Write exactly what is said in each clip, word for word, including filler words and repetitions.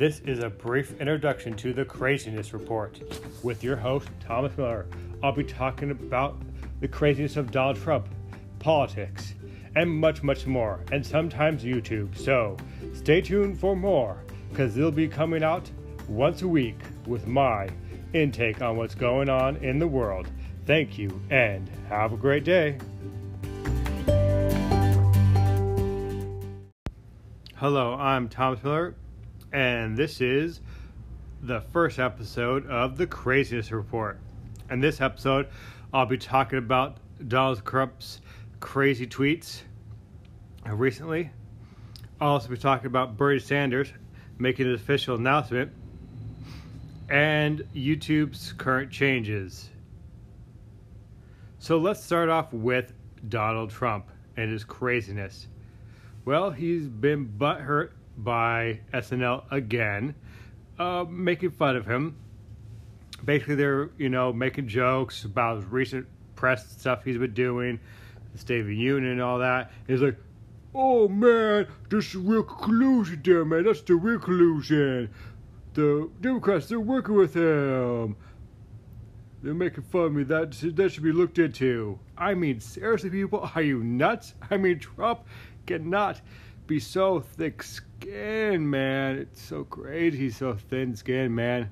This is a brief introduction to the Craziness Report with your host, Thomas Miller. I'll be talking about the craziness of Donald Trump, politics, and much, much more, and sometimes YouTube. So stay tuned for more, because they'll be coming out once a week with my intake on what's going on in the world. Thank you, and have a great day. Hello, I'm Thomas Miller, and this is the first episode of the Craziness Report. In this episode, I'll be talking about Donald Trump's crazy tweets recently. I'll also be talking about Bernie Sanders making an official announcement and YouTube's current changes. So let's start off with Donald Trump and his craziness. Well, he's been butthurt by S N L again, uh, making fun of him. Basically, they're, you know, making jokes about recent press stuff he's been doing, the State of the Union and all that. And he's like, oh, man, this is real collusion there, man. That's the real collusion. The Democrats, they're working with him. They're making fun of me. That, that should be looked into. I mean, seriously, people, are you nuts? I mean, Trump cannot be so thick-skinned, man. It's so crazy. He's so thin-skinned, man.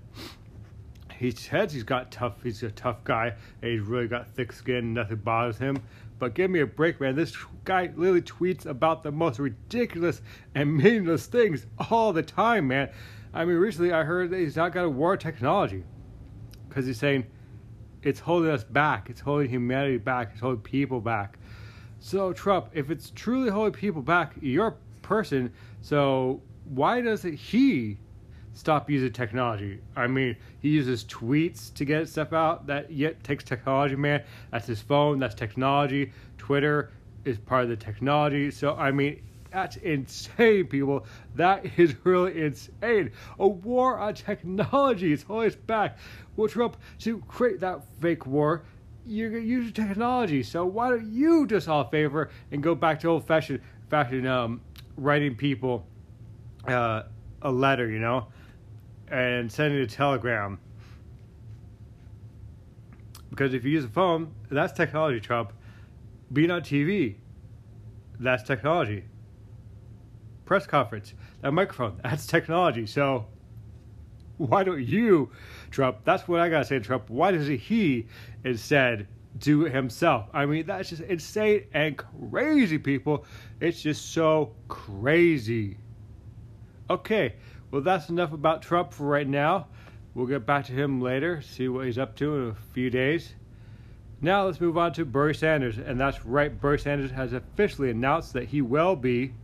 He says he's got tough. He's a tough guy, and he's really got thick skin. Nothing bothers him. But give me a break, man. This guy literally tweets about the most ridiculous and meaningless things all the time, man. I mean, recently I heard that he's not got a war technology because he's saying it's holding us back. It's holding humanity back. It's holding people back. So, Trump, if it's truly holding people back, you're person, so why doesn't he stop using technology? I mean, he uses tweets to get stuff out. That yet takes technology, man. That's his phone. That's technology. Twitter is part of the technology. So, I mean, that's insane, people. That is really insane. A war on technology. It's holding us back. Well, Trump, to create that fake war, you're using technology. So why don't you do us all a favor and go back to old-fashioned fashion, um, writing people uh, a letter, you know, and sending a telegram. Because if you use a phone, that's technology, Trump. Being on T V, that's technology. Press conference, that microphone, that's technology. So why don't you, Trump? That's what I gotta say to Trump. Why doesn't he instead do it himself? I mean, that's just insane and crazy, people. It's just so crazy. Okay, well, that's enough about Trump for right now. We'll get back to him later, see what he's up to in a few days. Now let's move on to Bernie Sanders. And that's right, Bernie Sanders has officially announced that he will be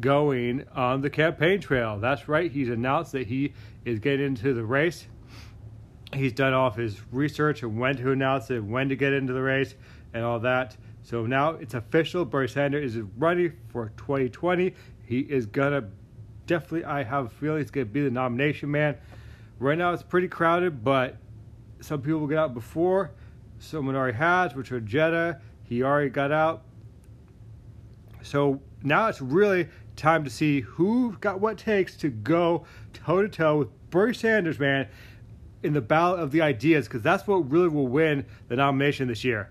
going on the campaign trail. That's right, he's announced that he is getting into the race. He's done all of his research and when to announce it, when to get into the race, and all that. So now it's official. Bernie Sanders is running for twenty twenty. He is gonna definitely, I have a feeling, it's gonna be the nomination, man. Right now it's pretty crowded, but some people will get out before. Someone already has, Richard Jetta. He already got out. So now it's really time to see who got what takes to go toe-to-toe with Bernie Sanders, man, in the battle of the ideas, because that's what really will win the nomination this year.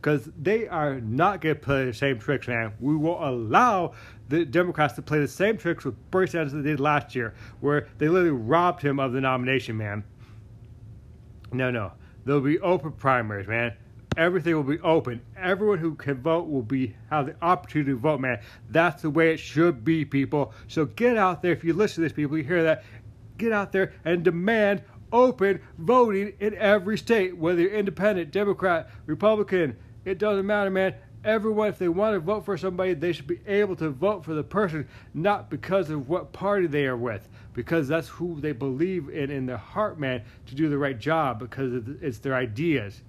Because they are not going to play the same tricks, man. We won't allow the Democrats to play the same tricks with Bernie Sanders that they did last year, where they literally robbed him of the nomination, man. No, no. There'll be open primaries, man. Everything will be open. Everyone who can vote will be have the opportunity to vote, man. That's the way it should be, people. So get out there. If you listen to this, people, you hear that, get out there and demand open voting in every state, whether you're independent, Democrat, Republican, it doesn't matter, man. Everyone, if they want to vote for somebody, they should be able to vote for the person, not because of what party they are with, because that's who they believe in in their heart, man, to do the right job, because it's their ideas.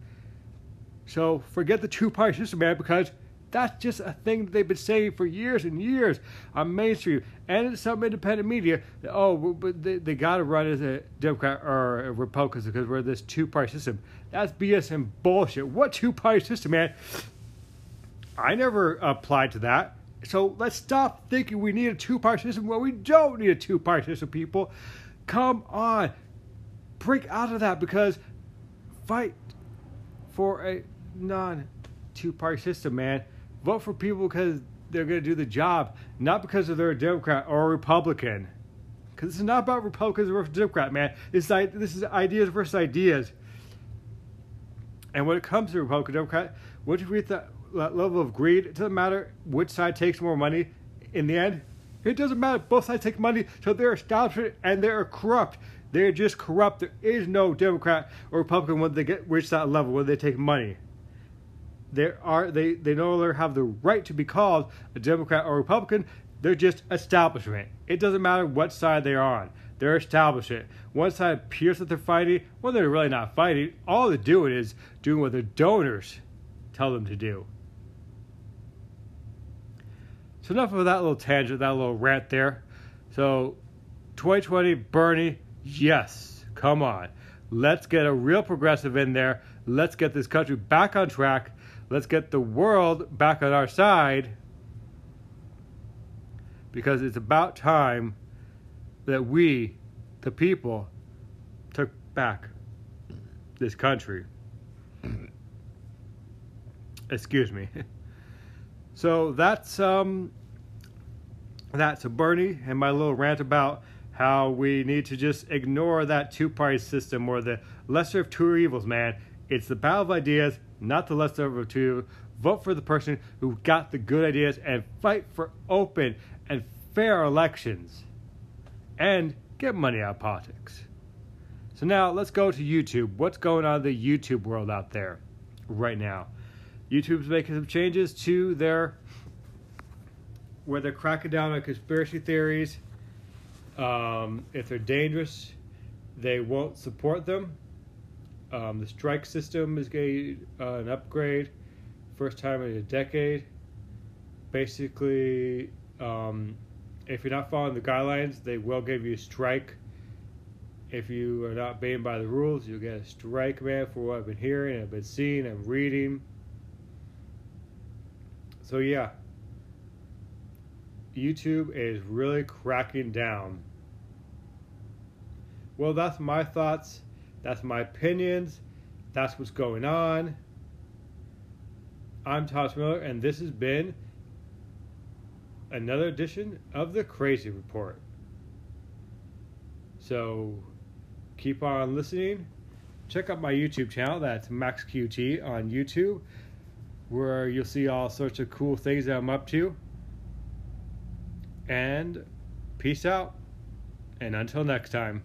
So forget the two-party system, man, because that's just a thing that they've been saying for years and years on mainstream and in some independent media. That, oh, but they, they got to run as a Democrat or a Republican because we're this two-party system. That's B S and bullshit. What two-party system, man? I never applied to that. So let's stop thinking we need a two-party system. Well, we don't need a two-party system, people. Come on. Break out of that, because fight for a non-two-party system, man. Vote for people because they're going to do the job, not because of they're a Democrat or a Republican. Because this is not about Republicans versus Democrats, man. This is, this is ideas versus ideas. And when it comes to Republican Democrat, once you reach that level of greed, it doesn't matter which side takes more money. In the end, it doesn't matter. Both sides take money, so they're established and they're corrupt. They're just corrupt. There is no Democrat or Republican when they get reach that level where they take money. There are they they no longer have the right to be called a Democrat or Republican. They're just establishment. It doesn't matter what side they're on. They're establishment. One side appears that they're fighting. Well, they're really not fighting. All they're doing is doing what their donors tell them to do. So enough of that little tangent, that little rant there. So twenty twenty, Bernie, yes, come on. Let's get a real progressive in there. Let's get this country back on track. Let's get the world back on our side. Because it's about time that we, the people, took back this country. Excuse me. So that's um, that's Bernie and my little rant about how we need to just ignore that two-party system or the lesser of two evils, man. It's the battle of ideas, not the lesser of two evils. Vote for the person who got the good ideas and fight for open and fair elections. And get money out of politics. So now let's go to YouTube. What's going on in the YouTube world out there right now? YouTube's making some changes to their, where they're cracking down on conspiracy theories. Um, if they're dangerous, they won't support them. Um, the strike system is getting uh, an upgrade. First time in a decade. Basically, um, if you're not following the guidelines, they will give you a strike. If you are not obeying by the rules, you'll get a strike, man, for what I've been hearing, I've been seeing, I'm reading. So yeah, YouTube is really cracking down. Well, that's my thoughts. That's my opinions. That's what's going on. I'm Thomas Miller, and this has been another edition of The Crazy Report. So keep on listening. Check out my YouTube channel. That's MaxQT on YouTube, where you'll see all sorts of cool things that I'm up to. And peace out. And until next time.